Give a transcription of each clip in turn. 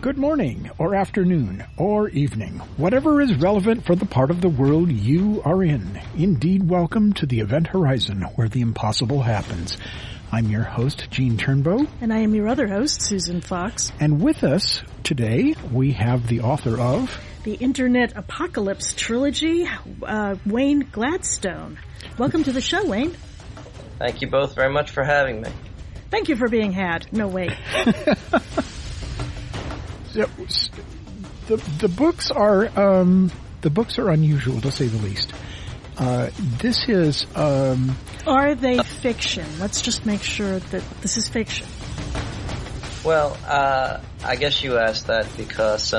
Good morning, or afternoon, or evening, whatever is relevant for the part of the world you are in. Indeed, welcome to the Event Horizon, where the impossible happens. I'm your host, Gene Turnbow. And I am your other host, Susan Fox. And with us today, we have the author of... The Internet Apocalypse Trilogy, Wayne Gladstone. Welcome to the show, Wayne. Thank you both very much for having me. Thank you for being had. No, wait. The books are unusual, to say the least. This is... Are they fiction? Let's just make sure that this is fiction. Well, I guess you asked that because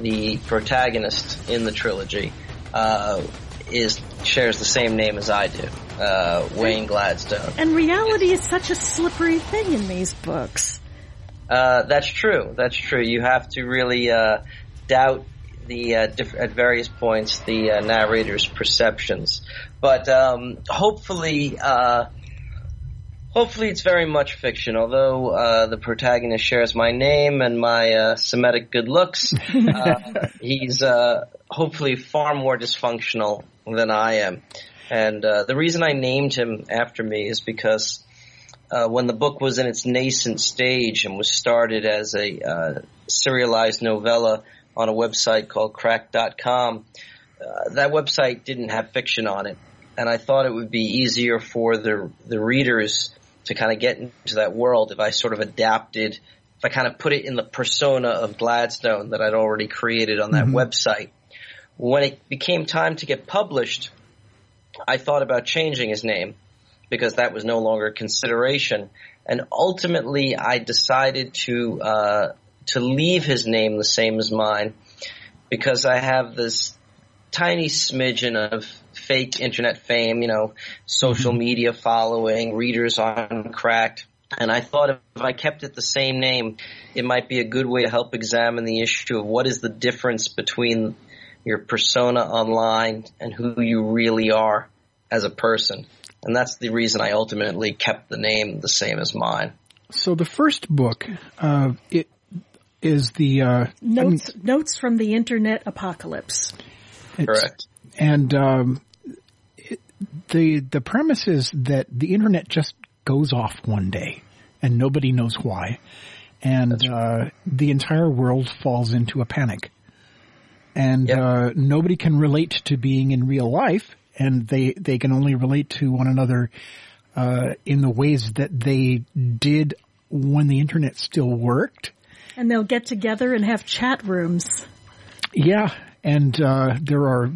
the protagonist in the trilogy shares the same name as I do, Wayne Gladstone. And reality is such a slippery thing in these books. That's true. You have to really doubt the at various points the narrator's perceptions, but hopefully it's very much fiction. Although the protagonist shares my name and my Semitic good looks, he's hopefully far more dysfunctional than I am. And the reason I named him after me is because. When the book was in its nascent stage and was started as a serialized novella on a website called crack.com, that website didn't have fiction on it. And I thought it would be easier for the readers to kind of get into that world if I sort of adapted, if I kind of put it in the persona of Gladstone that I'd already created on that website. When it became time to get published, I thought about changing his name, because that was no longer a consideration. And ultimately, I decided to leave his name the same as mine, because I have this tiny smidgen of fake internet fame, you know, social media following, readers on Cracked. And I thought if I kept it the same name, it might be a good way to help examine the issue of what is the difference between your persona online and who you really are as a person. And that's the reason I ultimately kept the name the same as mine. So the first book, it is the Notes from the Internet Apocalypse. Correct. And the premise is that the internet just goes off one day, and nobody knows why, and the entire world falls into a panic, and nobody can relate to being in real life. And they can only relate to one another in the ways that they did when the internet still worked. And they'll get together and have chat rooms. Yeah, and there are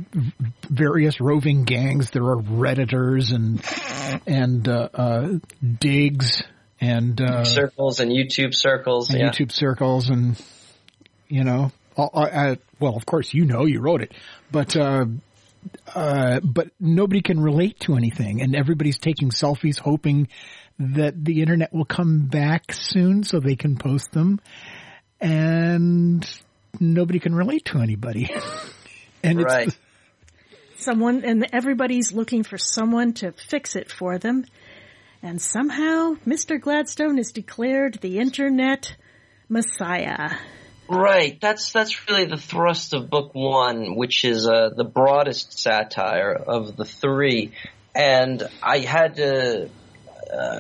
various roving gangs. There are Redditors and digs and circles and YouTube circles. And YouTube circles and, you know, well, of course, you know, you wrote it, but nobody can relate to anything, and everybody's taking selfies hoping that the internet will come back soon so they can post them, and nobody can relate to anybody. And right. And everybody's looking for someone to fix it for them, and somehow Mr. Gladstone is declared the internet messiah. Right. That's really the thrust of book one, which is the broadest satire of the three. And I had to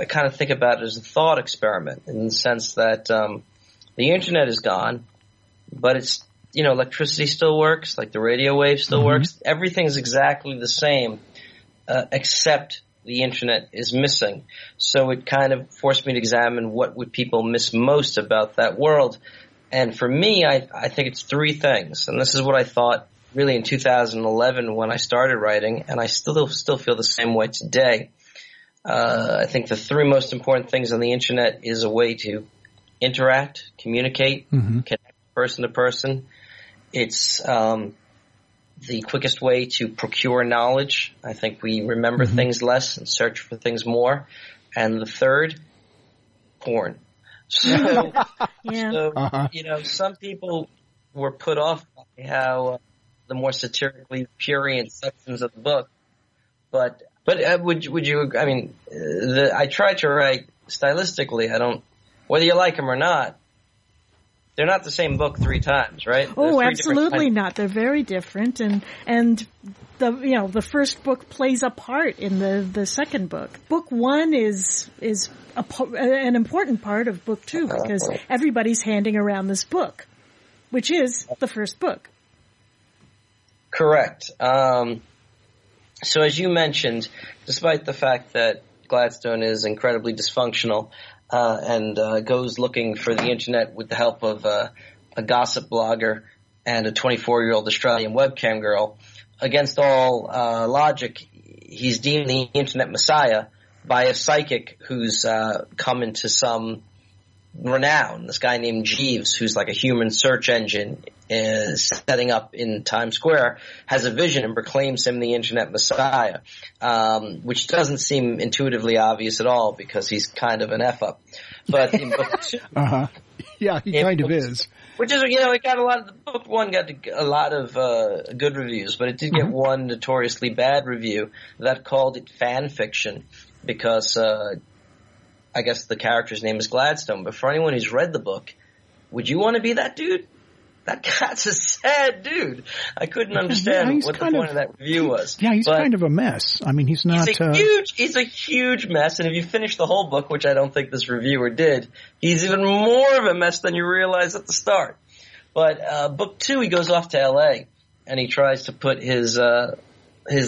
kind of think about it as a thought experiment in the sense that the internet is gone, but it's you know, electricity still works, like the radio wave still works. Everything's exactly the same, except the internet is missing. So it kind of forced me to examine what would people miss most about that world. And for me, I think it's three things. And this is what I thought really in 2011 when I started writing, and I still feel the same way today. I think the three most important things on the internet is a way to interact, communicate, connect person to person. It's the quickest way to procure knowledge. I think we remember things less and search for things more. And the third, porn. So, you know, some people were put off by how the more satirically prurient sections of the book, but would you? I mean, I try to write stylistically. I don't, whether you like them or not, they're not the same book three times, right? Oh, absolutely not. They're very different, and the the first book plays a part in the second book. Book one is an important part of book two because everybody's handing around this book, which is the first book. Correct. So as you mentioned, despite the fact that Gladstone is incredibly dysfunctional and goes looking for the internet with the help of a gossip blogger and a 24-year-old Australian webcam girl, against all logic, he's deemed the internet messiah by a psychic who's come into some renown, this guy named Jeeves, who's like a human search engine is setting up in Times Square, has a vision and proclaims him the internet messiah, which doesn't seem intuitively obvious at all because he's kind of an F-up. But in book two, yeah, he kind of is. Which is, it got a lot of the book one got a lot of good reviews, but it did get one notoriously bad review that called it fan fiction because I guess the character's name is Gladstone, but for anyone who's read the book, would you want to be that dude? That guy's a sad dude. I couldn't understand what the point of that review was. Yeah, he's kind of a mess. I mean, he's not... he's a huge mess, and if you finish the whole book, which I don't think this reviewer did, he's even more of a mess than you realize at the start. But book two, he goes off to L.A., and he tries to put his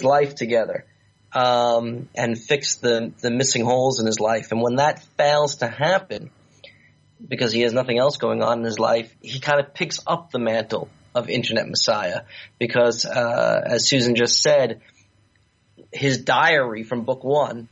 life together. And fix the missing holes in his life. And when that fails to happen, because he has nothing else going on in his life, he kind of picks up the mantle of Internet Messiah because, as Susan just said, his diary from book one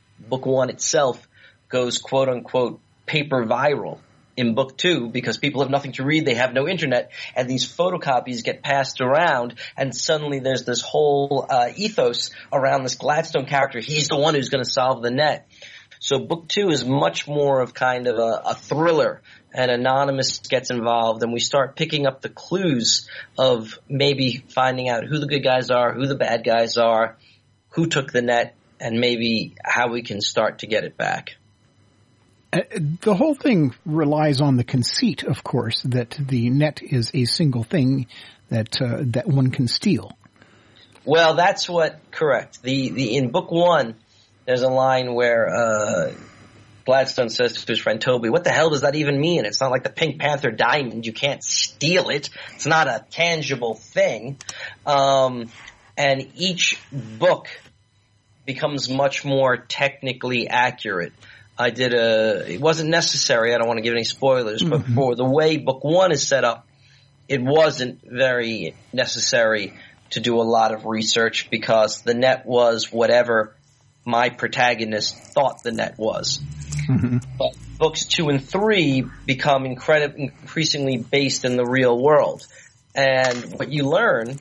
itself goes quote unquote paper viral in book two because people have nothing to read, they have no internet, and these photocopies get passed around, and suddenly there's this whole ethos around this Gladstone character. He's the one who's going to solve the net. So book two is much more of kind of a thriller, and Anonymous gets involved, and we start picking up the clues of maybe finding out who the good guys are, who the bad guys are, who took the net, and maybe how we can start to get it back. The whole thing relies on the conceit, of course, that the net is a single thing that one can steal. Well, that's correct. The in book one, there's a line where Gladstone says to his friend Toby, "What the hell does that even mean? It's not like the Pink Panther diamond. You can't steal it. It's not a tangible thing." And each book becomes much more technically accurate. I did it wasn't necessary, I don't want to give any spoilers, but for the way book one is set up, it wasn't very necessary to do a lot of research because the net was whatever my protagonist thought the net was. But books two and three become increasingly based in the real world. And what you learn,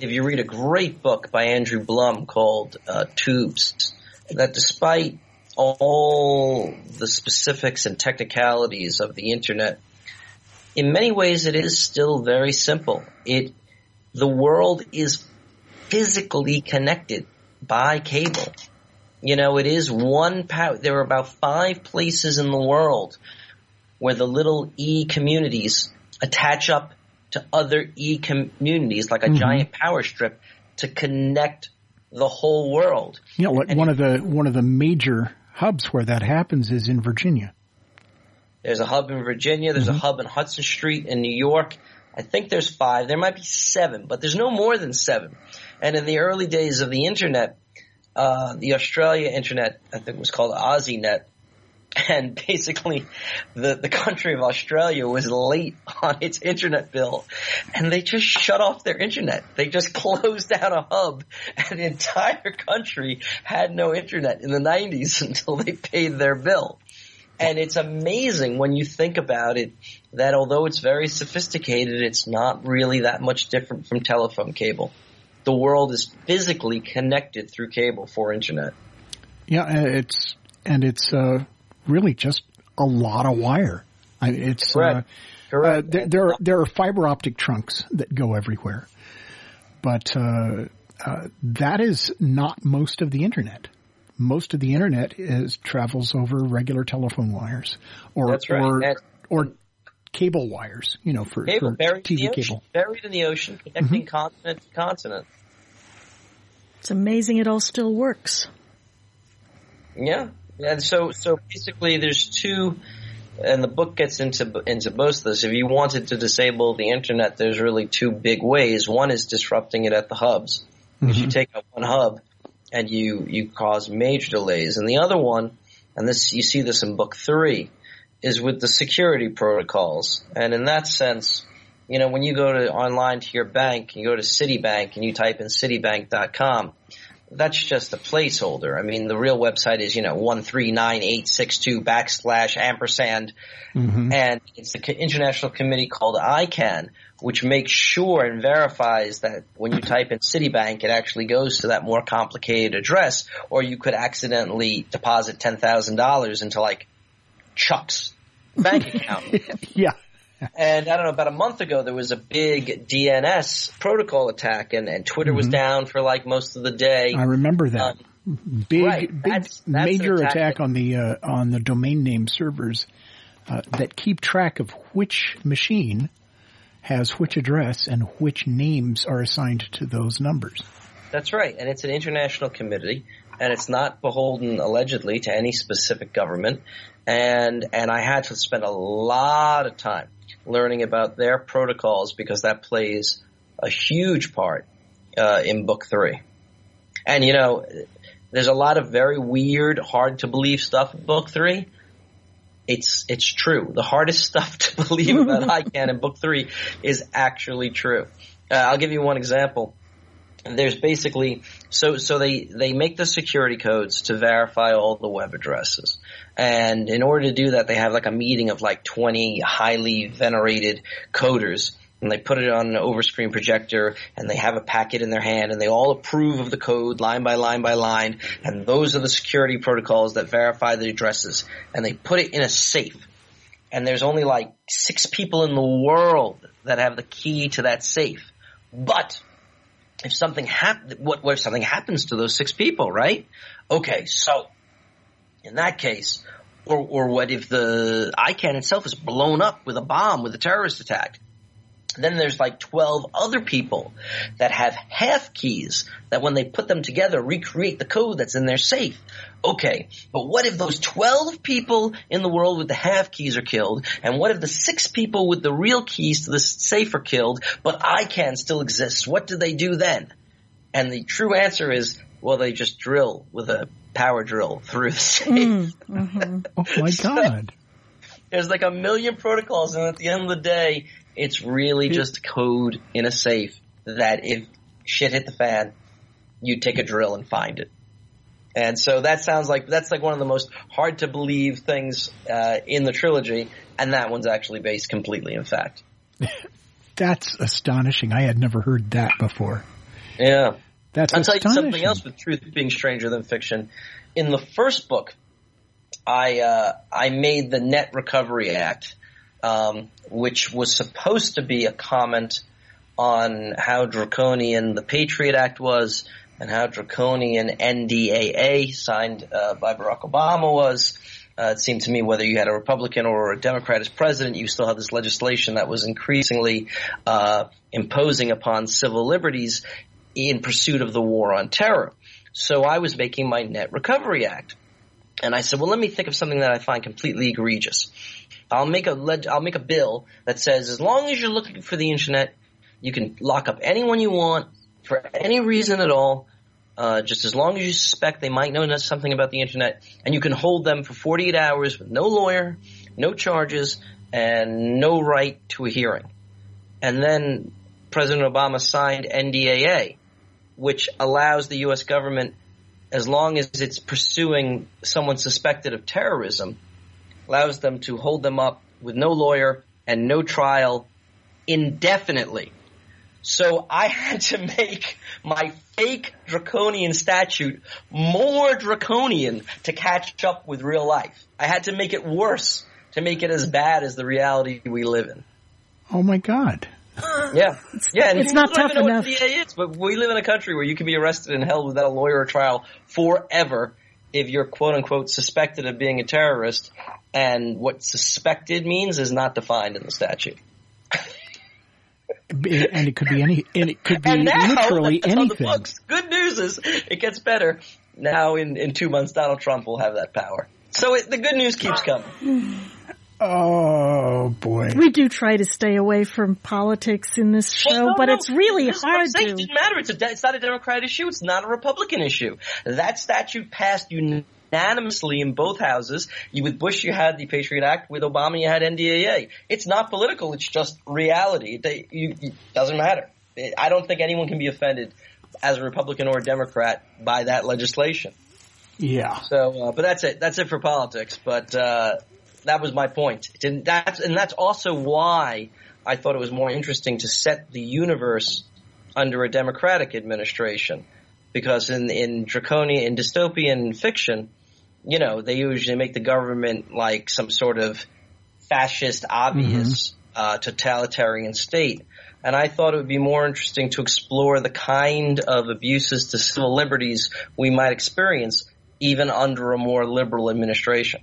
if you read a great book by Andrew Blum called Tubes, that despite all the specifics and technicalities of the internet, in many ways it is still very simple. The world is physically connected by cable. It is one power. There are about 5 places in the world where the little E communities attach up to other E communities like a giant power strip to connect the whole world. One of the major hubs where that happens is in Virginia. There's a hub in Virginia. There's a hub in Hudson Street in New York. I think there's 5. There might be 7, but there's no more than 7. And in the early days of the internet, the Australia internet, I think it was called AussieNet, and basically the country of Australia was late on its internet bill, and they just shut off their internet. They just closed down a hub, and the entire country had no internet in the 90s until they paid their bill. And it's amazing when you think about it that although it's very sophisticated, it's not really that much different from telephone cable. The world is physically connected through cable for internet. Yeah, it's really just a lot of wire. It's correct. There are fiber optic trunks that go everywhere, but that is not most of the internet. Most of the internet travels over regular telephone wires, or cable wires. You know, for TV cable, buried in the ocean, connecting continent to continent. It's amazing it all still works. Yeah. And so basically there's two, and the book gets into both of this. If you wanted to disable the internet, there's really two big ways. One is disrupting it at the hubs, because you take out one hub and you cause major delays. And the other one, and this you see this in book 3, is with the security protocols. And in that sense, you know, when you go to online to your bank, you go to Citibank and you type in citibank.com, that's just a placeholder. I mean, the real website is, 139862 \ampersand. And it's the international committee called ICANN, which makes sure and verifies that when you type in Citibank, it actually goes to that more complicated address, or you could accidentally deposit $10,000 into Chuck's bank account. Yeah. And I don't know, about a month ago, there was a big DNS protocol attack, and Twitter was down for most of the day. I remember that. Big, major attack on the domain name servers that keep track of which machine has which address and which names are assigned to those numbers. That's right. And it's an international committee, and it's not beholden, allegedly, to any specific government. And I had to spend a lot of time learning about their protocols, because that plays a huge part in book 3. And, there's a lot of very weird, hard-to-believe stuff in book 3. It's true. The hardest stuff to believe about ICANN in book 3 is actually true. I'll give you one example. There's basically – so they make the security codes to verify all the web addresses. And in order to do that, they have a meeting of 20 highly venerated coders, and they put it on an overscreen projector, and they have a packet in their hand, and they all approve of the code line by line by line, and those are the security protocols that verify the addresses. And they put it in a safe, and there's only 6 people in the world that have the key to that safe. But – if something what if something happens to those 6 people, right? Okay, so in that case, or what if the ICANN itself is blown up with a bomb, with a terrorist attack? Then there's 12 other people that have half keys that when they put them together recreate the code that's in their safe. Okay, but what if those 12 people in the world with the half keys are killed? And what if the 6 people with the real keys to the safe are killed, but ICANN still exists? What do they do then? And the true answer is, well, they just drill with a power drill through the safe. Oh, my God. So, there's 1 million protocols, and at the end of the day, it's really just code in a safe that if shit hit the fan, you take a drill and find it. And so that sounds that's one of the most hard to believe things in the trilogy, and that one's actually based completely in fact. That's astonishing. I had never heard that before. Yeah. That's I'll astonishing. Tell you something else with truth being stranger than fiction. In the first book, I made the Net Recovery Act, which was supposed to be a comment on how draconian the Patriot Act was, and how draconian NDAA signed by Barack Obama was. It seemed to me whether you had a Republican or a Democrat as president, you still had this legislation that was increasingly imposing upon civil liberties in pursuit of the war on terror. So I was making my Net Recovery Act. And I said, well, let me think of something that I find completely egregious. I'll make a bill that says as long as you're looking for the internet, you can lock up anyone you want for any reason at all, just as long as you suspect they might know something about the internet, and you can hold them for 48 hours with no lawyer, no charges, and no right to a hearing. And then President Obama signed NDAA, which allows the U.S. government, as long as it's pursuing someone suspected of terrorism, allows them to hold them up with no lawyer and no trial indefinitely. So I had to make my fake draconian statute more draconian to catch up with real life. I had to make it worse to make it as bad as the reality we live in. Oh, my God. Yeah. Yeah. And it's not tough enough. Is, but we live in a country where you can be arrested and held without a lawyer or trial forever if you're, quote unquote, suspected of being a terrorist. And what suspected means is not defined in the statute. And it could be any, and it could be and now, literally anything. Good news is it gets better. Now in 2 months, Donald Trump will have that power. So the good news keeps coming. Oh, boy. We do try to stay away from politics in this show, but it's really hard to. It doesn't matter. It's not a Democrat issue. It's not a Republican issue. That statute passed unanimously in both houses. With Bush, you had the Patriot Act. With Obama, you had NDAA. It's not political. It's just reality. It doesn't matter. I don't think anyone can be offended as a Republican or a Democrat by that legislation. Yeah. So, but that's it. That's it for politics. But, that was my point. And that's also why I thought it was more interesting to set the universe under a Democratic administration, because in draconian, in dystopian fiction, you know, they usually make the government like some sort of fascist, obvious, totalitarian state. And I thought it would be more interesting to explore the kind of abuses to civil liberties we might experience even under a more liberal administration.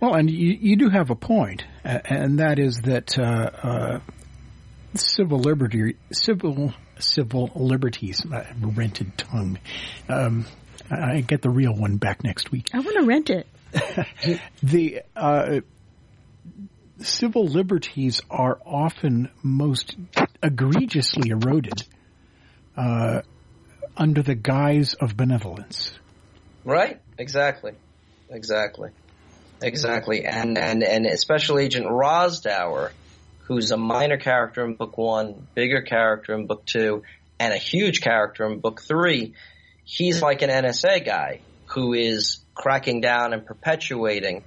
Well, and you do have a point, and that is that civil liberties, rented tongue. I get the real one back next week. I want to rent it. The civil liberties are often most egregiously eroded under the guise of benevolence. Right. Exactly. And Special Agent Rosdauer, who's a minor character in Book 1, bigger character in Book 2, and a huge character in Book 3, he's like an NSA guy who is cracking down and perpetuating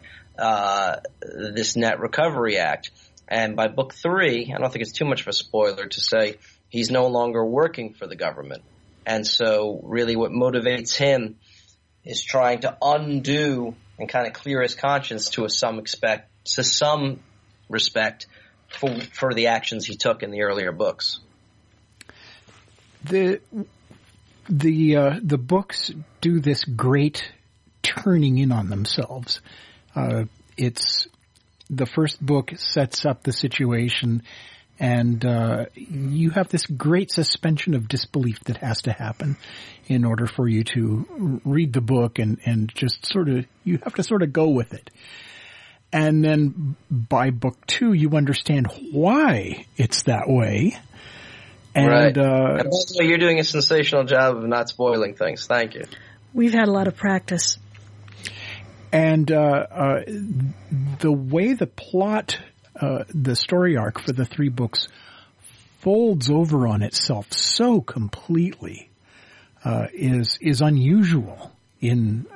this Net Recovery Act. And by Book 3, I don't think it's too much of a spoiler to say he's no longer working for the government. And so really what motivates him is trying to undo and kind of clear his conscience to some respect for the actions he took in the earlier books. The books do this great turning in on themselves. It's the first book sets up the situation, and you have this great suspension of disbelief that has to happen in order for you to read the book and just sort of – you have to sort of go with it. And then by Book 2, you understand why it's that way. And, right. And also you're doing a sensational job of not spoiling things. Thank you. We've had a lot of practice. And the way the plot – the story arc for the 3 books folds over on itself so completely is unusual in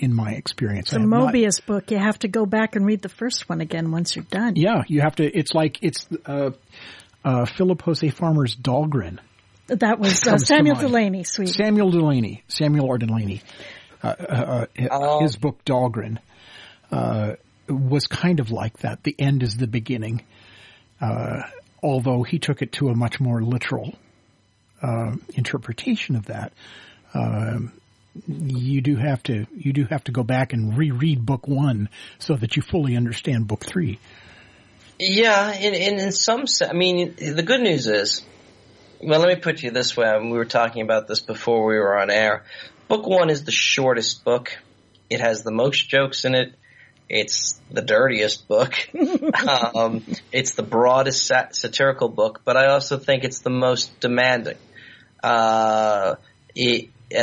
my experience. It's a Mobius book. You have to go back and read the first one again once you're done. Yeah, you have to. It's like Philip Jose Farmer's Dahlgren. That was Samuel Delany. Sweet Samuel R. Delany. His book Dahlgren. Was kind of like that. The end is the beginning, although he took it to a much more literal interpretation of that. You do have to go back and reread Book 1 so that you fully understand Book 3. Yeah, in some sense. I mean, the good news is, well, let me put you this way. We were talking about this before we were on air. Book 1 is the shortest book. It has the most jokes in it. It's the dirtiest book. It's the broadest satirical book, but I also think it's the most demanding. And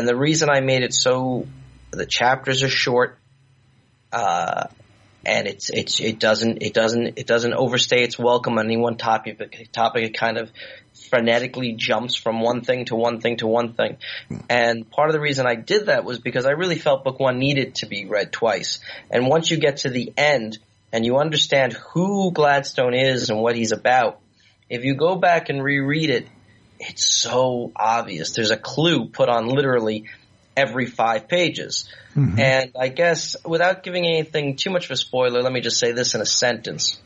the reason I made it so the chapters are short, and it doesn't overstay its welcome on any one topic. It kind of frenetically jumps from one thing to one thing to one thing. And part of the reason I did that was because I really felt book one needed to be read twice. And once you get to the end and you understand who Gladstone is and what he's about, if you go back and reread it, it's so obvious. There's a clue put on literally every 5 pages. Mm-hmm. And I guess without giving anything too much of a spoiler, let me just say this in a sentence.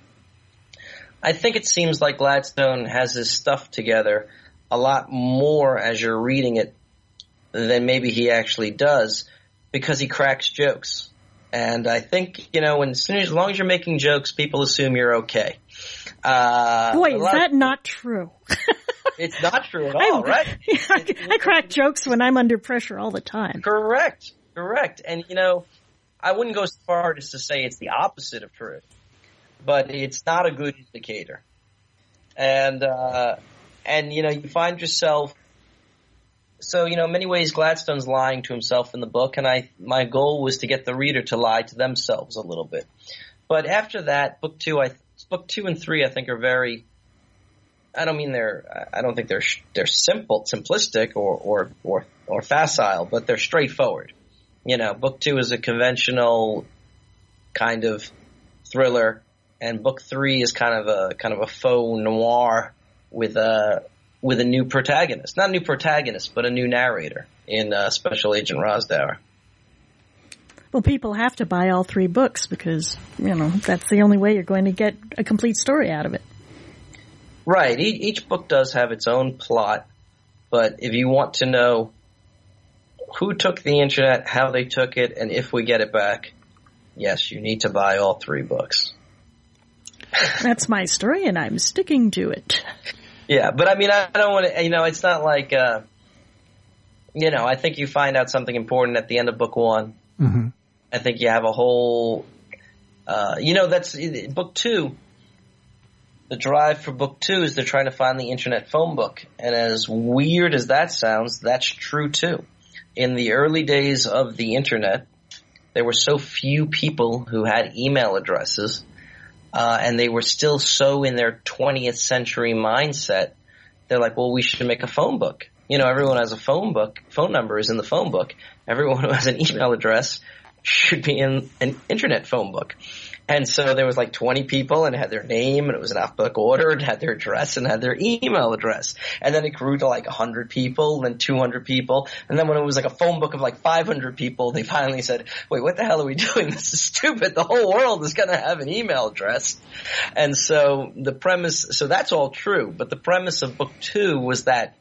I think it seems like Gladstone has his stuff together a lot more as you're reading it than maybe he actually does, because he cracks jokes. And I think, you know, as long as you're making jokes, people assume you're okay. Boy, is that not true? It's not true at all, right? I crack jokes when I'm under pressure all the time. Correct. And, you know, I wouldn't go so far as to say it's the opposite of true, but it's not a good indicator. And you know, you find yourself – so, you know, in many ways Gladstone's lying to himself in the book, and my goal was to get the reader to lie to themselves a little bit. But after that, book two and three I think are very – I don't think they're simple, simplistic or facile, but they're straightforward. You know, book two is a conventional kind of thriller, and book three is kind of a faux noir with a new protagonist. Not a new protagonist, but a new narrator in Special Agent Rosdauer. Well, people have to buy all 3 books because, you know, that's the only way you're going to get a complete story out of it. Right. Each book does have its own plot, but if you want to know who took the internet, how they took it, and if we get it back, yes, you need to buy all 3 books. That's my story, and I'm sticking to it. Yeah, but I mean, I don't want to – you know, it's not like you know, I think you find out something important at the end of book one. Mm-hmm. I think you have a whole you know, that's – book two, the drive for book two is they're trying to find the internet phone book. And as weird as that sounds, that's true too. In the early days of the internet, there were so few people who had email addresses, and they were still so in their 20th century mindset. They're like, well, we should make a phone book. You know, everyone has a phone book. Phone number is in the phone book. Everyone who has an email address should be in an internet phone book. And so there was like 20 people, and it had their name, and it was in alphabetical order, and had their address, and had their email address. And then it grew to like 100 people, then 200 people. And then when it was like a phone book of like 500 people, they finally said, wait, what the hell are we doing? This is stupid. The whole world is going to have an email address. And so the premise – so that's all true. But the premise of book two was that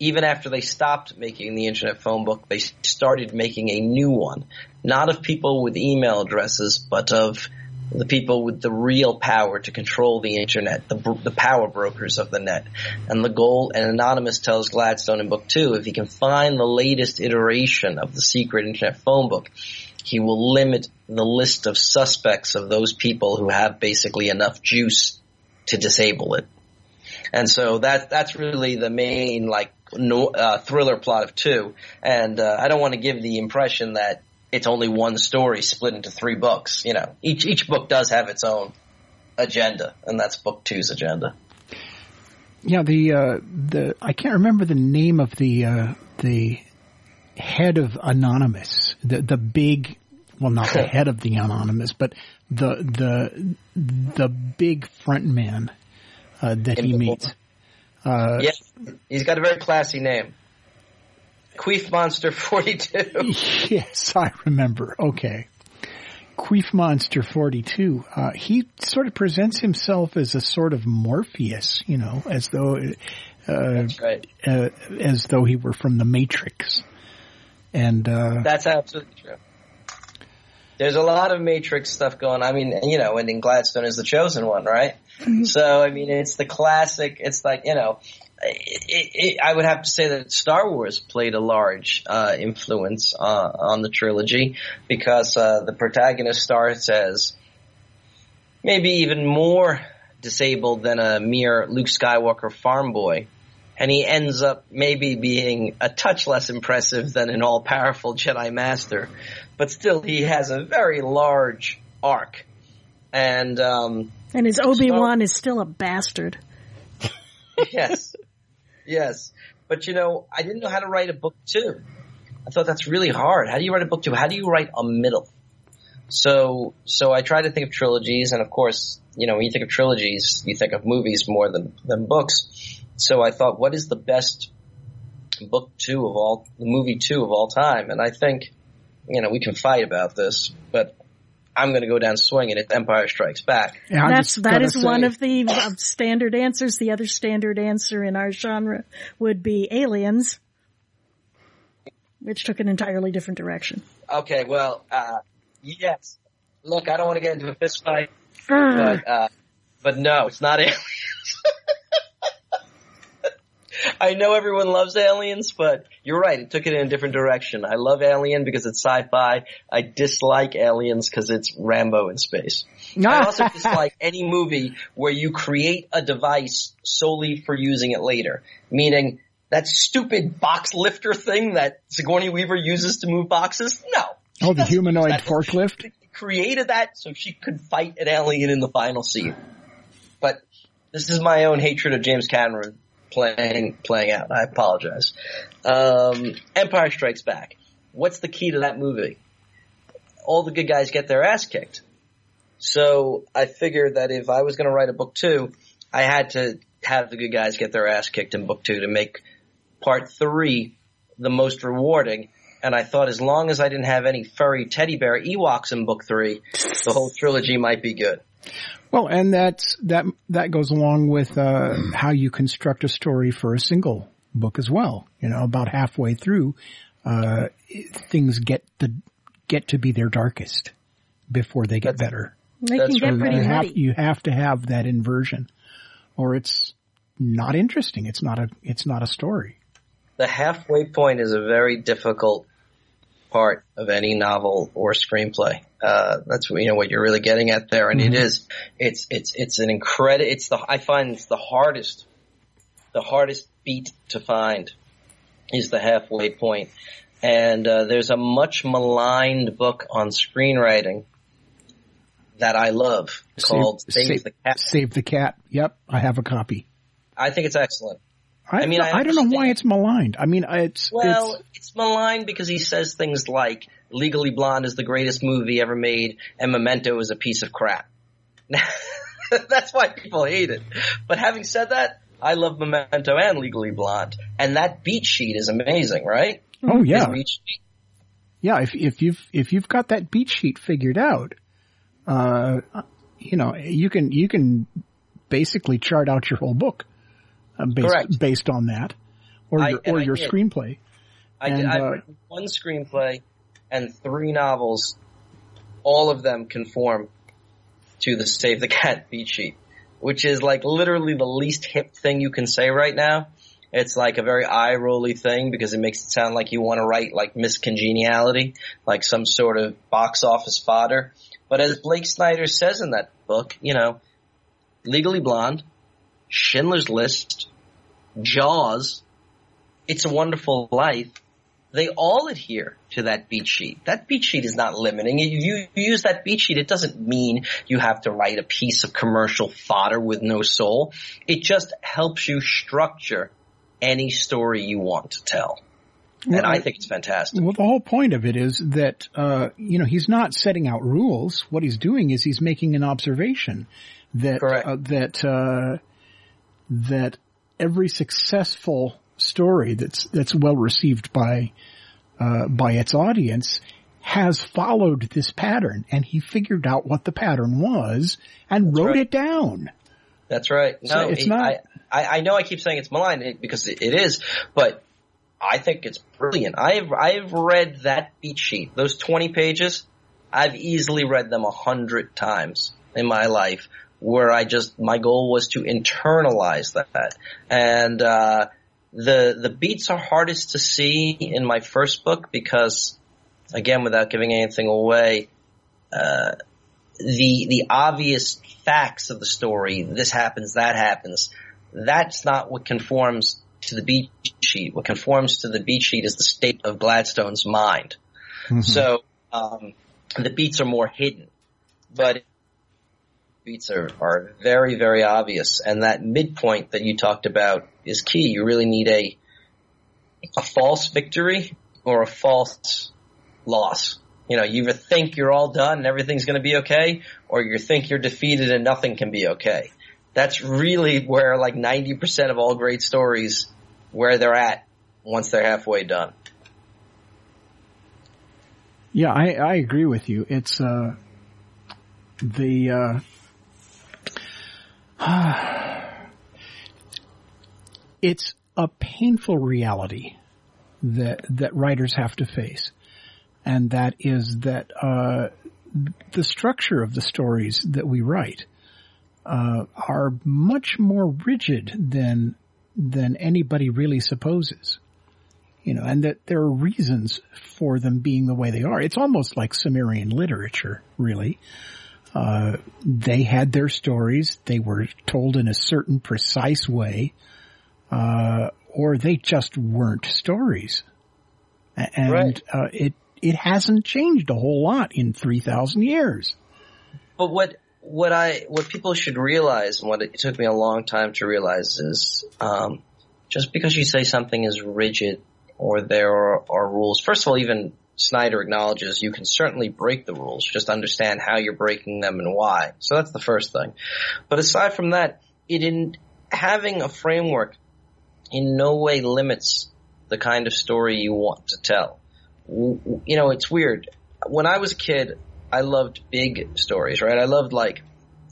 even after they stopped making the internet phone book, they started making a new one. Not of people with email addresses, but of the people with the real power to control the internet, the power brokers of the net. And the goal, and Anonymous tells Gladstone in book two, if he can find the latest iteration of the secret internet phone book, he will limit the list of suspects of those people who have basically enough juice to disable it. And so that's really the main thriller plot of two. And I don't want to give the impression that it's only one story split into 3 books. You know, each book does have its own agenda, and that's book two's agenda. Yeah, the I can't remember the name of the head of Anonymous. The big, well, not the head of the Anonymous, but the big front man. That he meets. Yeah, he's got a very classy name. Queef Monster 42. Yes, I remember. Okay. Queef Monster 42. He sort of presents himself as a sort of Morpheus, you know, as though that's right. As though he were from the Matrix. And that's absolutely true. There's a lot of Matrix stuff going on. I mean, you know, and Gladstone is the chosen one, right? So, I mean, it's the classic, it's like, you know, I would have to say that Star Wars played a large influence on the trilogy, because the protagonist starts as maybe even more disabled than a mere Luke Skywalker farm boy, and he ends up maybe being a touch less impressive than an all-powerful Jedi Master, but still he has a very large arc. And his Obi-Wan is still a bastard. Yes. Yes. But, you know, I didn't know how to write a book two. I thought that's really hard. How do you write a book two? How do you write a middle? So I try to think of trilogies. And, of course, you know, when you think of trilogies, you think of movies more than books. So I thought, what is the best book two of all – movie two of all time? And I think, you know, we can fight about this, but – I'm going to go down swinging if Empire Strikes Back. Yeah, that is one of the standard answers. The other standard answer in our genre would be Aliens, which took an entirely different direction. Okay, well, yes. Look, I don't want to get into a fist fight, but no, it's not Aliens. I know everyone loves Aliens, but you're right. It took it in a different direction. I love Alien because it's sci-fi. I dislike Aliens because it's Rambo in space. I also dislike any movie where you create a device solely for using it later, meaning that stupid box lifter thing that Sigourney Weaver uses to move boxes. No. Oh, the humanoid forklift? She created that so she could fight an alien in the final scene. But this is my own hatred of James Cameron playing out. I apologize. Empire Strikes Back. What's the key to that movie? All the good guys get their ass kicked. So I figured that if I was going to write a book two, I had to have the good guys get their ass kicked in book two to make part three the most rewarding. And I thought as long as I didn't have any furry teddy bear Ewoks in book three, the whole trilogy might be good. Well, and that goes along with how you construct a story for a single book as well. You know, about halfway through, things get to be their darkest before they get better. They can get pretty heady. You have to have that inversion, or it's not interesting. It's not a story. The halfway point is a very difficult part of any novel or screenplay. That's what you're really getting at there, and I find it's the hardest beat to find is the halfway point. And there's a much maligned book on screenwriting that I love called Save the Cat. Save the Cat. Yep, I have a copy. I think it's excellent. I don't know why it's maligned. I mean, it's maligned because he says things like Legally Blonde is the greatest movie ever made and Memento is a piece of crap. That's why people hate it. But having said that, I love Memento and Legally Blonde. And that beat sheet is amazing, right? Oh, yeah. Yeah, if you've got that beat sheet figured out, you can basically chart out your whole book. Based on that, or your screenplay. I've written one screenplay and three novels. All of them conform to the Save the Cat beat sheet, which is like literally the least hip thing you can say right now. It's like a very eye-rolly thing because it makes it sound like you want to write like Miss Congeniality, like some sort of box office fodder. But as Blake Snyder says in that book, you know, Legally Blonde, Schindler's List, Jaws, It's a Wonderful Life, they all adhere to that beat sheet. That beat sheet is not limiting. If you use that beat sheet, it doesn't mean you have to write a piece of commercial fodder with no soul. It just helps you structure any story you want to tell. Well, and I think it's fantastic. Well, the whole point of it is that, he's not setting out rules. What he's doing is he's making an observation that, that every successful story that's well received by its audience has followed this pattern, and he figured out what the pattern was and wrote it down. That's right. No, so it's not. I know I keep saying it's maligned because it is, but I think it's brilliant. I've read that beat sheet, those 20 pages. I've easily read them 100 times in my life. where I just, my goal was to internalize that. And, the beats are hardest to see in my first book because, again, without giving anything away, the obvious facts of the story, this happens, that's not what conforms to the beat sheet. What conforms to the beat sheet is the state of Gladstone's mind. Mm-hmm. So, the beats are more hidden, but beats are very, very obvious. And that midpoint that you talked about is key. You really need a false victory or a false loss. You know, you either think you're all done and everything's going to be okay, or you think you're defeated and nothing can be okay. That's really where like 90% of all great stories, where they're at once they're halfway done. Yeah, I agree with you. It's it's a painful reality that writers have to face. And that is that the structure of the stories that we write are much more rigid than anybody really supposes, you know, and that there are reasons for them being the way they are. It's almost like Sumerian literature, really. They had their stories. They were told in a certain precise way, or they just weren't stories. And right. It hasn't changed a whole lot in 3,000 years. But what people should realize, and what it took me a long time to realize, is just because you say something is rigid or there are rules. First of all, even Snyder acknowledges you can certainly break the rules. Just understand how you're breaking them and why. So that's the first thing. But aside from that, having a framework in no way limits the kind of story you want to tell. You know, it's weird. When I was a kid, I loved big stories, right? I loved, like,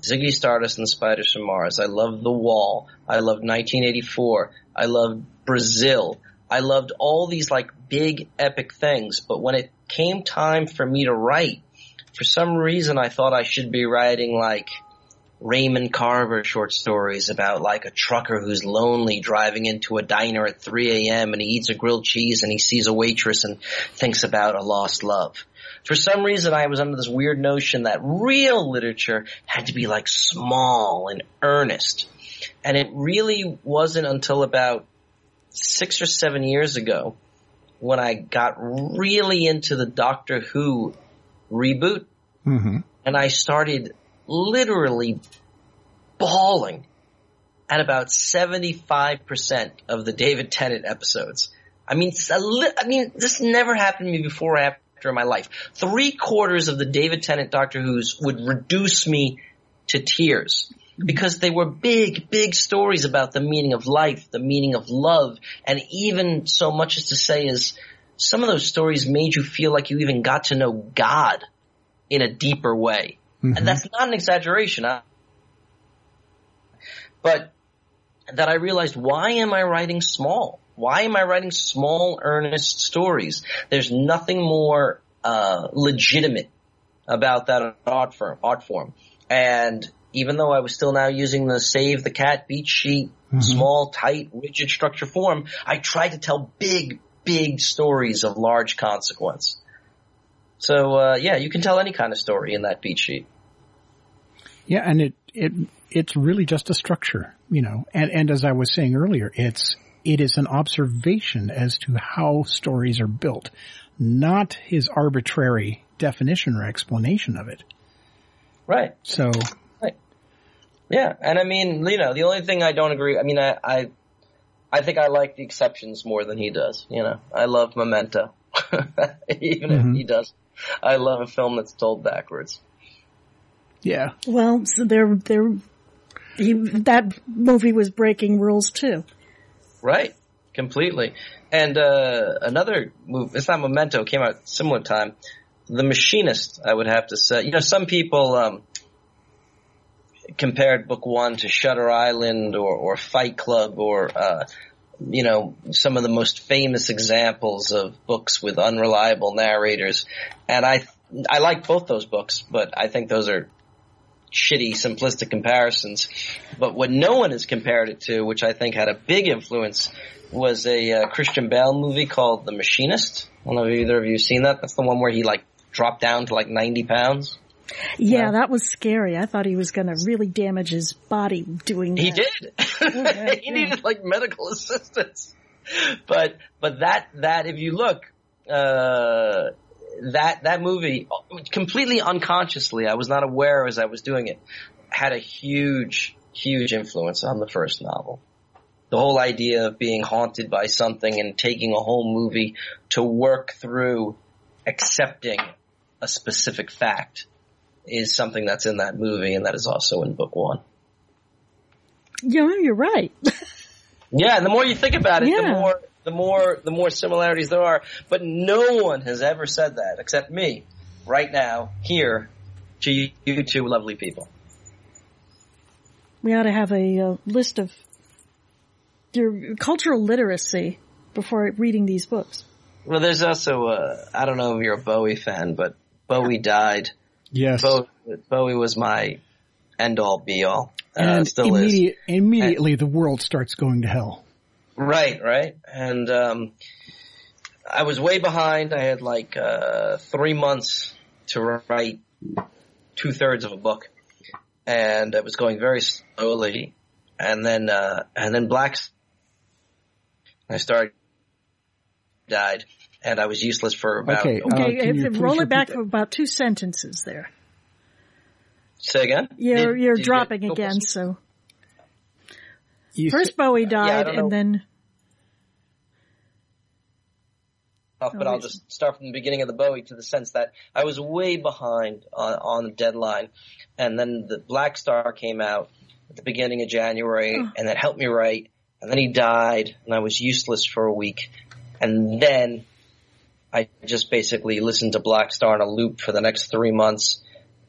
Ziggy Stardust and the Spiders from Mars. I loved The Wall. I loved 1984. I loved Brazil. I loved all these, like, big, epic things. But when it came time for me to write, for some reason I thought I should be writing, like, Raymond Carver short stories about, like, a trucker who's lonely driving into a diner at 3 a.m. and he eats a grilled cheese and he sees a waitress and thinks about a lost love. For some reason, I was under this weird notion that real literature had to be, like, small and earnest. And it really wasn't until about 6 or 7 years ago when I got really into the Doctor Who reboot. Mm-hmm. And I started literally bawling at about 75% of the David Tennant episodes. I mean, this never happened to me before or after in my life. 3/4 of the David Tennant Doctor Who's would reduce me to tears because they were big, big stories about the meaning of life, the meaning of love, and even so much as to say is some of those stories made you feel like you even got to know God in a deeper way. Mm-hmm. And that's not an exaggeration. But that I realized, why am I writing small? Why am I writing small, earnest stories? There's nothing more legitimate about that art form. And even though I was still now using the Save the Cat beat sheet, mm-hmm. small, tight, rigid structure form, I tried to tell big, big stories of large consequence. So, yeah, you can tell any kind of story in that beat sheet. Yeah, and it's really just a structure, you know. And as I was saying earlier, it is an observation as to how stories are built, not his arbitrary definition or explanation of it. Right. So. Right. Yeah, and I mean, you know, the only thing I don't agree, I mean, I think I like the exceptions more than he does, you know. I love Memento. Even mm-hmm. if he doesn't. I love a film that's told backwards. Yeah. Well, so that movie was breaking rules too. Right. Completely. And another movie, it's not Memento, came out at a similar time. The Machinist, I would have to say. You know, some people compared book one to Shutter Island or Fight Club or you know, some of the most famous examples of books with unreliable narrators. And I like both those books, but I think those are shitty, simplistic comparisons. But what no one has compared it to, which I think had a big influence, was a Christian Bale movie called The Machinist. I don't know if either of you have seen that. That's the one where he, like, dropped down to, like, 90 pounds. Yeah, that was scary. I thought he was going to really damage his body doing that. He did. Yeah, he needed, like, medical assistance. But that if you look, that movie, completely unconsciously, I was not aware as I was doing it, had a huge, huge influence on the first novel. The whole idea of being haunted by something and taking a whole movie to work through accepting a specific fact is something that's in that movie, and that is also in book one. Yeah, you're right. Yeah, and the more you think about it, the more similarities there are. But no one has ever said that except me, right now, here, to you two lovely people. We ought to have a list of your cultural literacy before reading these books. Well, there's also I don't know if you're a Bowie fan, but Bowie died. Yes. Bowie was my end-all, be-all. And still is. Immediately the world starts going to hell. Right, right. And I was way behind. I had like 3 months to write 2/3 of a book. And I was going very slowly. And then Black Star, I started, died, and I was useless for about... Okay, roll it back for about 2 sentences there. Say again? You're dropping again, so... First Bowie died, and then... But I'll just start from the beginning of the Bowie to the sense that I was way behind on the deadline, and then the Black Star came out at the beginning of January, and that helped me write, and then he died, and I was useless for a week, and then I just basically listened to Black Star on a loop for the next 3 months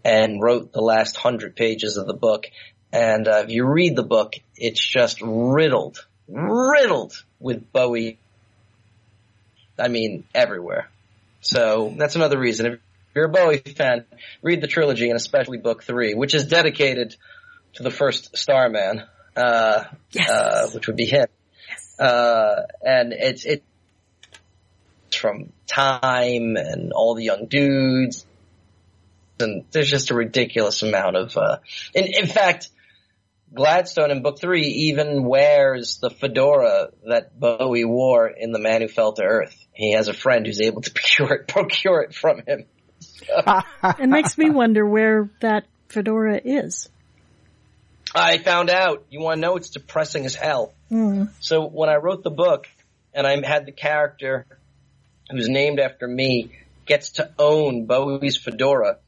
and wrote the last 100 pages of the book. And if you read the book, it's just riddled with Bowie. I mean, everywhere. So that's another reason. If you're a Bowie fan, read the trilogy, and especially book 3, which is dedicated to the first Starman, which would be him. Yes. And it's from Time and all the young dudes, and there's just a ridiculous amount of in fact, Gladstone in book 3 even wears the fedora that Bowie wore in The Man Who Fell to Earth. He has a friend who's able to procure it from him. So. It makes me wonder where that fedora is. I found out. You want to know? It's depressing as hell. Mm. So when I wrote the book and I had the character who's named after me, gets to own Bowie's fedora.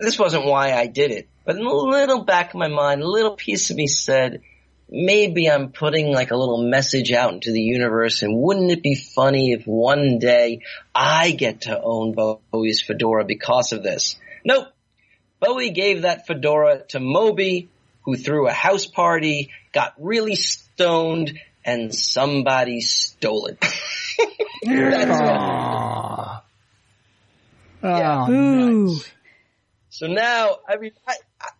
This wasn't why I did it, but in the little back of my mind, a little piece of me said, maybe I'm putting like a little message out into the universe, and wouldn't it be funny if one day I get to own Bowie's fedora because of this? Nope. Bowie gave that fedora to Moby, who threw a house party, got really stoned, and somebody stole it. That's yeah. Nice. So now, I mean,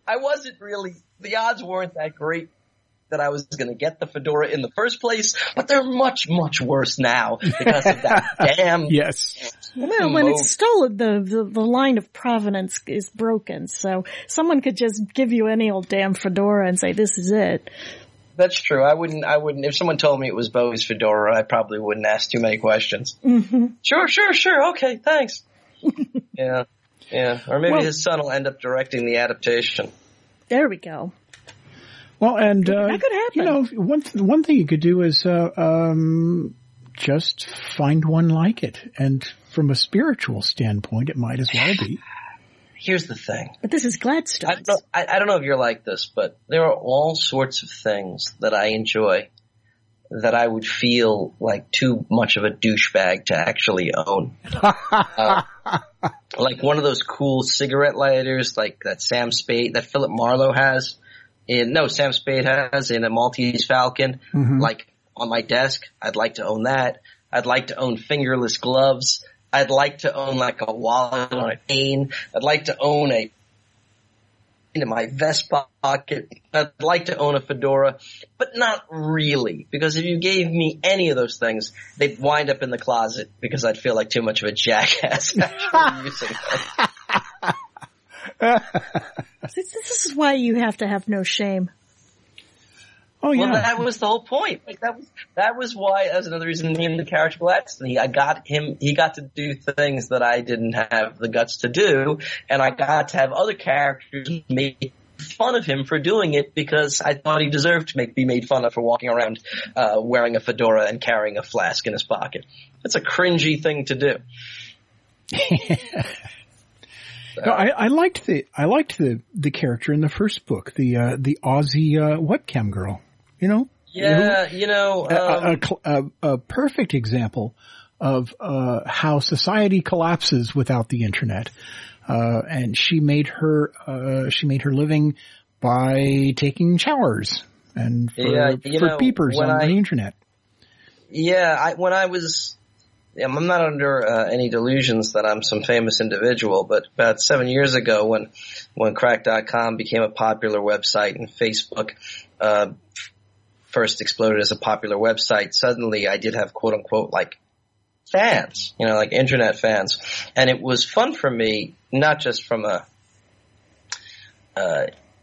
I wasn't really, the odds weren't that great that I was going to get the fedora in the first place, but they're much, much worse now because of that damn. Yes. Well, when it's stolen, the line of provenance is broken, so someone could just give you any old damn fedora and say, this is it. That's true. I wouldn't. If someone told me it was Bowie's fedora, I probably wouldn't ask too many questions. Mm-hmm. Sure. Okay, thanks. Yeah. Or maybe his son will end up directing the adaptation. There we go. Well, and that could happen. You know, one thing you could do is just find one like it, and from a spiritual standpoint, it might as well be. Here's the thing. But this is Gladstone. I don't know if you're like this, but there are all sorts of things that I enjoy that I would feel like too much of a douchebag to actually own. Like one of those cool cigarette lighters like that Sam Spade, that Philip Marlowe has. Sam Spade has in a Maltese Falcon, like on my desk. I'd like to own that. I'd like to own fingerless gloves. I'd like to own like a wallet on a cane. I'd like to own a into my vest pocket. I'd like to own a fedora, but not really, because if you gave me any of those things, they'd wind up in the closet because I'd feel like too much of a jackass actually using them. This is why you have to have no shame. Oh yeah. Well, that was the whole point. Like, that was why. That was another reason he named the character Gladstone. He got to do things that I didn't have the guts to do, and I got to have other characters make fun of him for doing it because I thought he deserved to be made fun of for walking around wearing a fedora and carrying a flask in his pocket. That's a cringy thing to do. No, I liked the character in the first book, the Aussie webcam girl. You know, yeah, you know, a perfect example of how society collapses without the internet. And she made her living by taking showers and for peepers on the internet. Yeah, I'm not under any delusions that I'm some famous individual, but about 7 years ago when crack.com became a popular website and Facebook first exploded as a popular website, suddenly I did have quote unquote like fans, you know, like internet fans. And it was fun for me, not just from a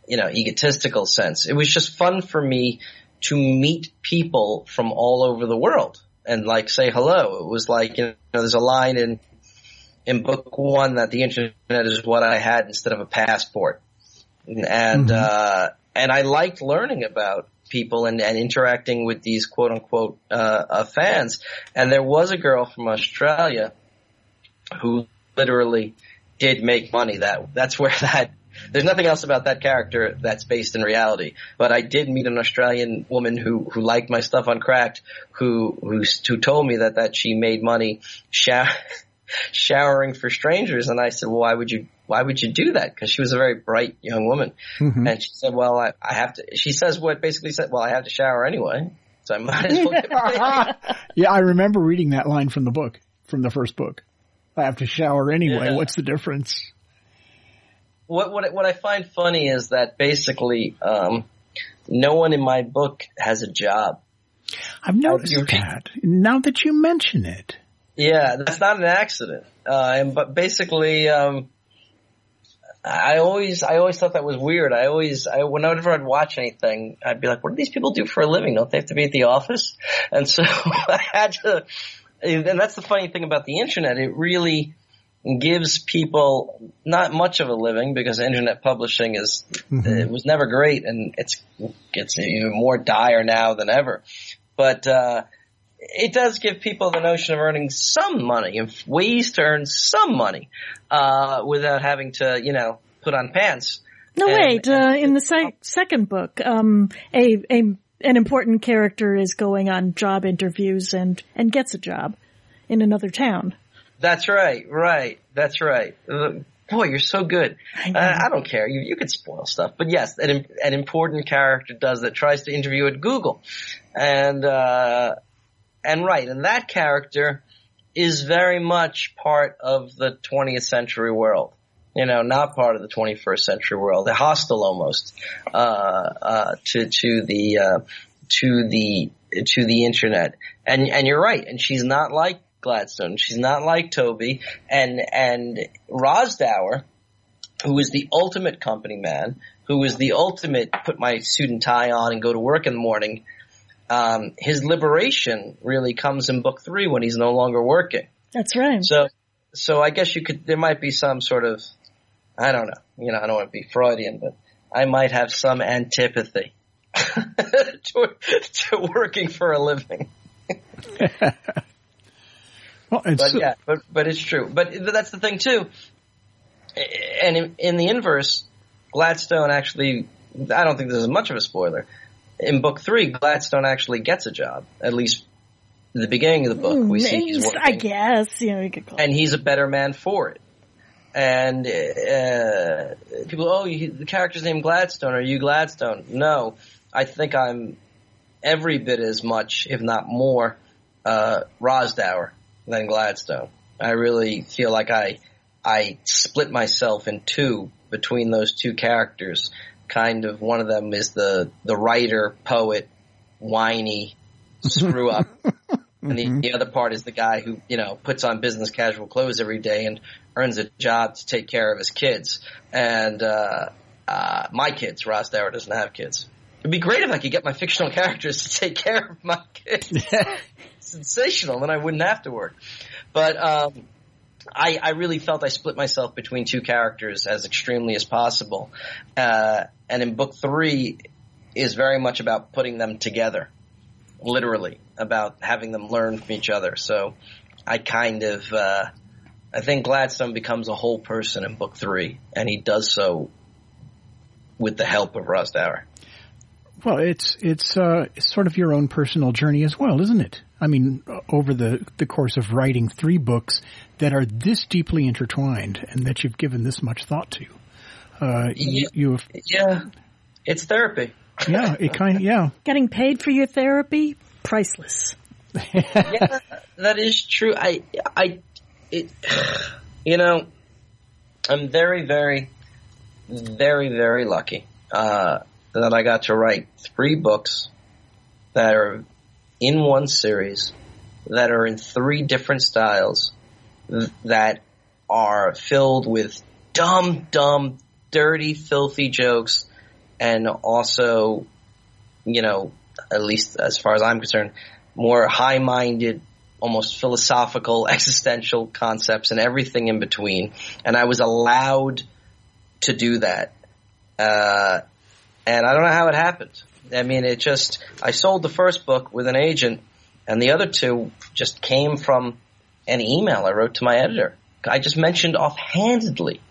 egotistical sense. It was just fun for me to meet people from all over the world and like say hello. It was like, you know, there's a line in book one that the internet is what I had instead of a passport. And, mm-hmm. And I liked learning about people and interacting with these quote unquote, fans. And there was a girl from Australia who literally did make money. There's nothing else about that character that's based in reality. But I did meet an Australian woman who liked my stuff on Cracked, who told me that she made money showering for strangers. And I said, well, why would you do that? Because she was a very bright young woman. Mm-hmm. And she said, well, I have to shower anyway, so I might as well. Yeah, I remember reading that line from the first book. I have to shower anyway. Yeah. What's the difference? What I find funny is that basically no one in my book has a job. I've noticed that now that you mention it. Yeah, that's not an accident. But basically, I always thought that was weird. Whenever I'd watch anything, I'd be like, "What do these people do for a living? Don't they have to be at the office?" And so I had to. And that's the funny thing about the internet; it really gives people not much of a living because internet publishing it was never great, and it's even more dire now than ever. But it does give people the notion of earning some money and ways to earn some money without having to, you know, put on pants. No, wait. In the second book, an important character is going on job interviews and gets a job in another town. That's right. Right. That's right. Boy, you're so good. I don't care. You can spoil stuff. But yes, an important character tries to interview at Google. And that character is very much part of the 20th century world. You know, not part of the 21st century world. They're hostile almost, to the internet. And you're right. And she's not like Gladstone. She's not like Toby and Rosdauer, who is the ultimate company man, who is the ultimate put my suit and tie on and go to work in the morning. His liberation really comes in book three when he's no longer working. That's right. So I guess there might be some sort of, I don't know, you know, I don't want to be Freudian, but I might have some antipathy to working for a living. Well, but it's true. But that's the thing too. And in the inverse, Gladstone actually, I don't think this is much of a spoiler. In book three, Gladstone actually gets a job. At least in the beginning of the book, we see he's working. I guess, you know, and he's a better man for it. And people, the character's named Gladstone. Are you Gladstone? No, I think I'm every bit as much, if not more, Rosdauer than Gladstone. I really feel like I split myself in two between those two characters. Kind of one of them is the writer, poet, whiny screw up. And the other part is the guy who, you know, puts on business casual clothes every day and earns a job to take care of his kids. And my kids, Ross Darrow doesn't have kids. It'd be great if I could get my fictional characters to take care of my kids. Sensational, then I wouldn't have to work. But I really felt I split myself between two characters as extremely as possible. And in book three is very much about putting them together. Literally, about having them learn from each other. So I kind of I think Gladstone becomes a whole person in book three, and he does so with the help of Ross Dower. Well, it's sort of your own personal journey as well, isn't it? I mean, over the course of writing three books that are this deeply intertwined and that you've given this much thought to. It's therapy. Yeah, it kind of, yeah. Getting paid for your therapy, priceless. Yeah, that is true. I'm very, very, very, very lucky that I got to write three books that are in one series, that are in three different styles, that are filled with dumb, dirty, filthy jokes. And also, you know, at least as far as I'm concerned, more high-minded, almost philosophical, existential concepts and everything in between. And I was allowed to do that. And I don't know how it happened. I mean, it just – I sold the first book with an agent, and the other two just came from an email I wrote to my editor. I just mentioned offhandedly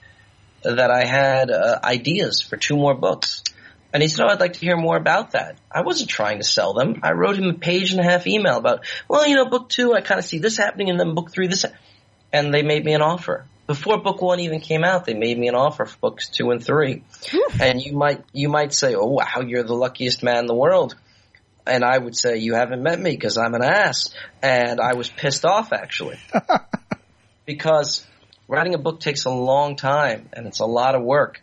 that I had ideas for two more books. And he said, I'd like to hear more about that. I wasn't trying to sell them. I wrote him a 1.5-page email about, book two, I kind of see this happening, and then book three, this. And they made me an offer. Before book one even came out, they made me an offer for books two and three. And you might say, oh, wow, you're the luckiest man in the world. And I would say, you haven't met me because I'm an ass. And I was pissed off, actually. Because writing a book takes a long time, and it's a lot of work.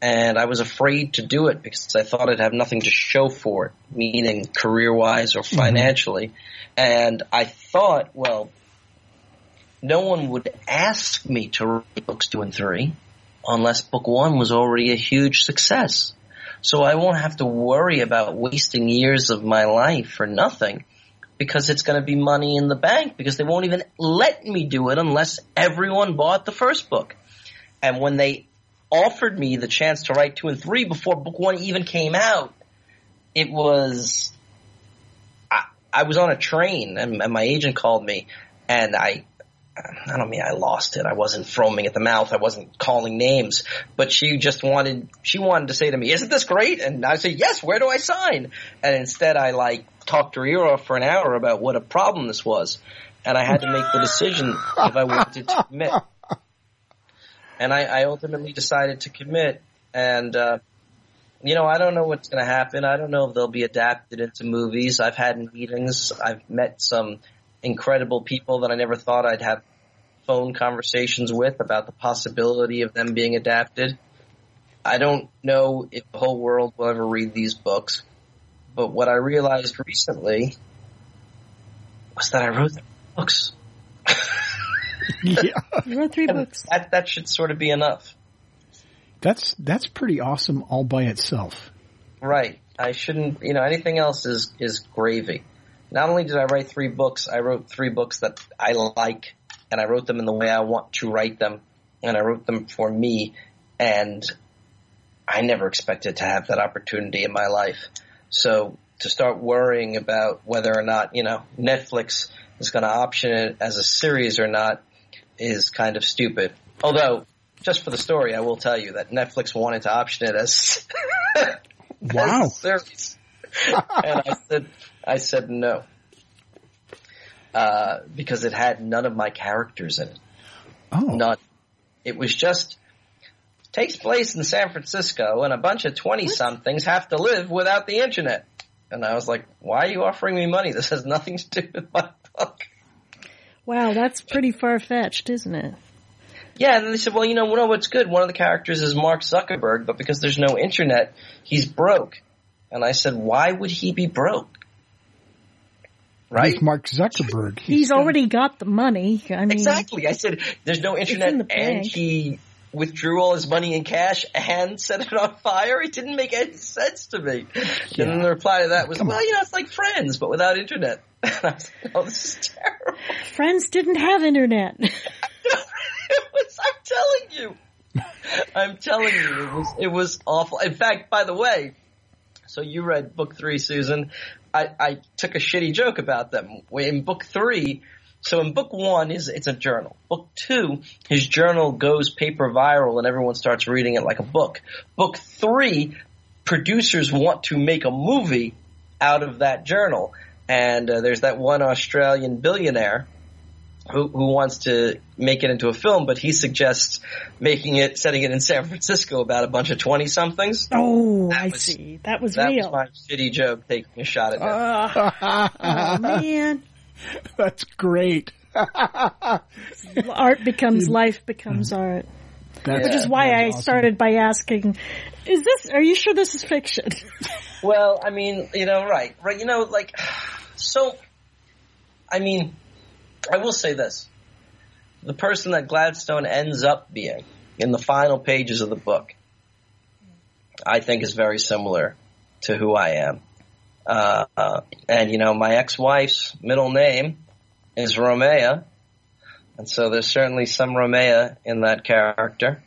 And I was afraid to do it because I thought I'd have nothing to show for it, meaning career-wise or financially. And I thought, well, no one would ask me to write books two and three unless book one was already a huge success. So I won't have to worry about wasting years of my life for nothing because it's going to be money in the bank because they won't even let me do it unless everyone bought the first book. And when they offered me the chance to write two and three before book one even came out, it was – I was on a train and my agent called me and I don't mean I lost it. I wasn't foaming at the mouth. I wasn't calling names. But she just wanted – she wanted to say to me, isn't this great? And I said, yes, where do I sign? And instead I talked her ear off for an hour about what a problem this was. And I had to make the decision if I wanted to commit. And I ultimately decided to commit. And, I don't know what's going to happen. I don't know if they'll be adapted into movies. I've had meetings. I've met some incredible people that I never thought I'd have phone conversations with about the possibility of them being adapted. I don't know if the whole world will ever read these books. But what I realized recently was that I wrote books. Yeah. You wrote three books. That should sort of be enough. That's pretty awesome all by itself. Right. I shouldn't – anything else is gravy. Not only did I write three books, I wrote three books that I like, and I wrote them in the way I want to write them, and I wrote them for me, and I never expected to have that opportunity in my life. So to start worrying about whether or not, Netflix is going to option it as a series or not is kind of stupid. Although, just for the story, I will tell you that Netflix wanted to option it as, wow. As a series. And I said no. Because it had none of my characters in it. Oh. None. It was just... takes place in San Francisco, and a bunch of 20-somethings have to live without the internet. And I was like, why are you offering me money? This has nothing to do with my book. Wow, that's pretty far-fetched, isn't it? Yeah, and then they said, well, you know, no, what's good? One of the characters is Mark Zuckerberg, but because there's no internet, he's broke. And I said, why would he be broke? Right? He's Mark Zuckerberg. He's already got the money. I mean, exactly. I said, there's no internet, and he withdrew all his money in cash and set it on fire. It didn't make any sense to me. Yeah. And then the reply to that was, well, you know, it's like Friends, but without internet. And I was like, oh, this is terrible. Friends didn't have internet. I'm telling you, it was awful. In fact, by the way, so you read book 3, Susan. I took a shitty joke about them in book 3. So in book 1, it's a journal. Book 2, his journal goes paper viral and everyone starts reading it like a book. Book 3, producers want to make a movie out of that journal, and there's that one Australian billionaire who wants to make it into a film, but he suggests setting it in San Francisco about a bunch of 20-somethings. Oh, I see. That was real. That was my shitty joke, taking a shot at that. Oh, man. That's great. Art becomes life, becomes art. Which is why I started by asking, are you sure this is fiction? Well, I mean, you know, right. You know, like, so, I mean, I will say this. The person that Gladstone ends up being in the final pages of the book, I think, is very similar to who I am. And, you know, my ex-wife's middle name is Romea, and so there's certainly some Romea in that character.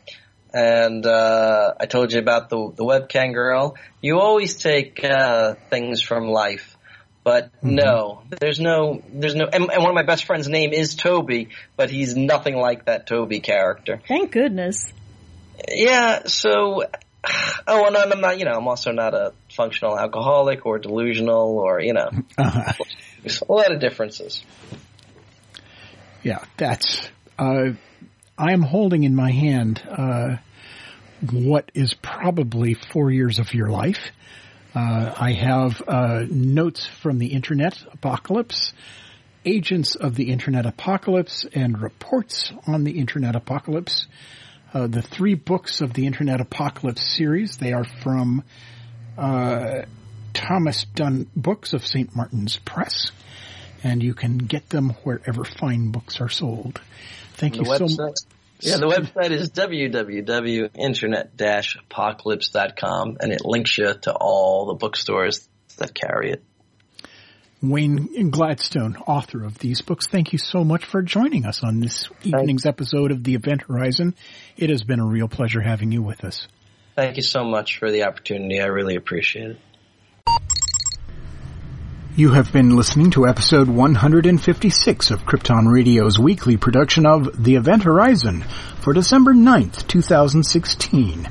And I told you about the webcam girl. You always take things from life. But no, there's no, and one of my best friend's name is Toby, but he's nothing like that Toby character. Thank goodness. Yeah, so, and I'm not, you know, I'm also not a functional alcoholic or delusional or, you know, there's a lot of differences. Yeah, I am holding in my hand, what is probably 4 years of your life. I have notes from the Internet Apocalypse, agents of the Internet Apocalypse, and reports on the Internet Apocalypse. The 3 books of the Internet Apocalypse series, they are from Thomas Dunne Books of St. Martin's Press, and you can get them wherever fine books are sold. Thank you so much. Yeah, the website is www.internet-apocalypse.com, and it links you to all the bookstores that carry it. Wayne Gladstone, author of these books, thank you so much for joining us on this evening's episode of The Event Horizon. It has been a real pleasure having you with us. Thank you so much for the opportunity. I really appreciate it. You have been listening to episode 156 of Krypton Radio's weekly production of The Event Horizon for December 9th, 2016.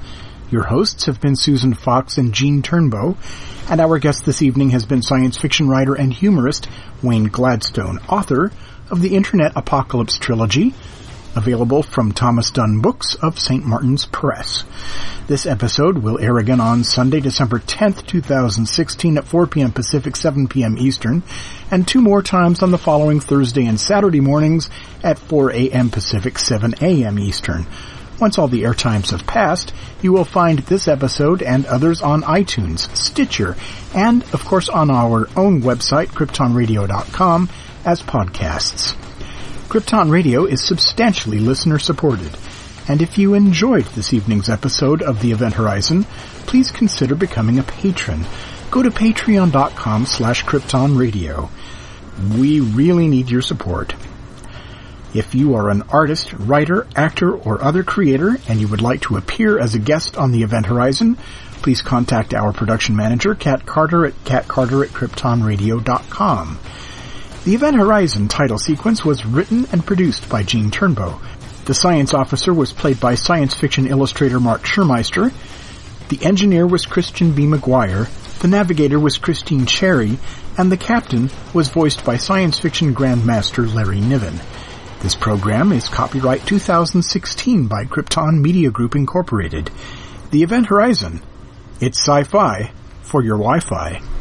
Your hosts have been Susan Fox and Gene Turnbow, and our guest this evening has been science fiction writer and humorist Wayne Gladstone, author of the Internet Apocalypse Trilogy, available from Thomas Dunne Books of St. Martin's Press. This episode will air again on Sunday, December 10th, 2016 at 4 p.m. Pacific, 7 p.m. Eastern, and 2 more times on the following Thursday and Saturday mornings at 4 a.m. Pacific, 7 a.m. Eastern. Once all the airtimes have passed, you will find this episode and others on iTunes, Stitcher, and, of course, on our own website, KryptonRadio.com, as podcasts. Krypton Radio is substantially listener-supported, and if you enjoyed this evening's episode of The Event Horizon, please consider becoming a patron. Go to patreon.com/KryptonRadio. We really need your support. If you are an artist, writer, actor, or other creator, and you would like to appear as a guest on The Event Horizon, please contact our production manager, Kat Carter, at katcarter@kryptonradio.com. The Event Horizon title sequence was written and produced by Gene Turnbow. The science officer was played by science fiction illustrator Mark Schurmeister. The engineer was Christian B. McGuire. The navigator was Christine Cherry. And the captain was voiced by science fiction grandmaster Larry Niven. This program is copyright 2016 by Krypton Media Group, Incorporated. The Event Horizon. It's sci-fi for your Wi-Fi.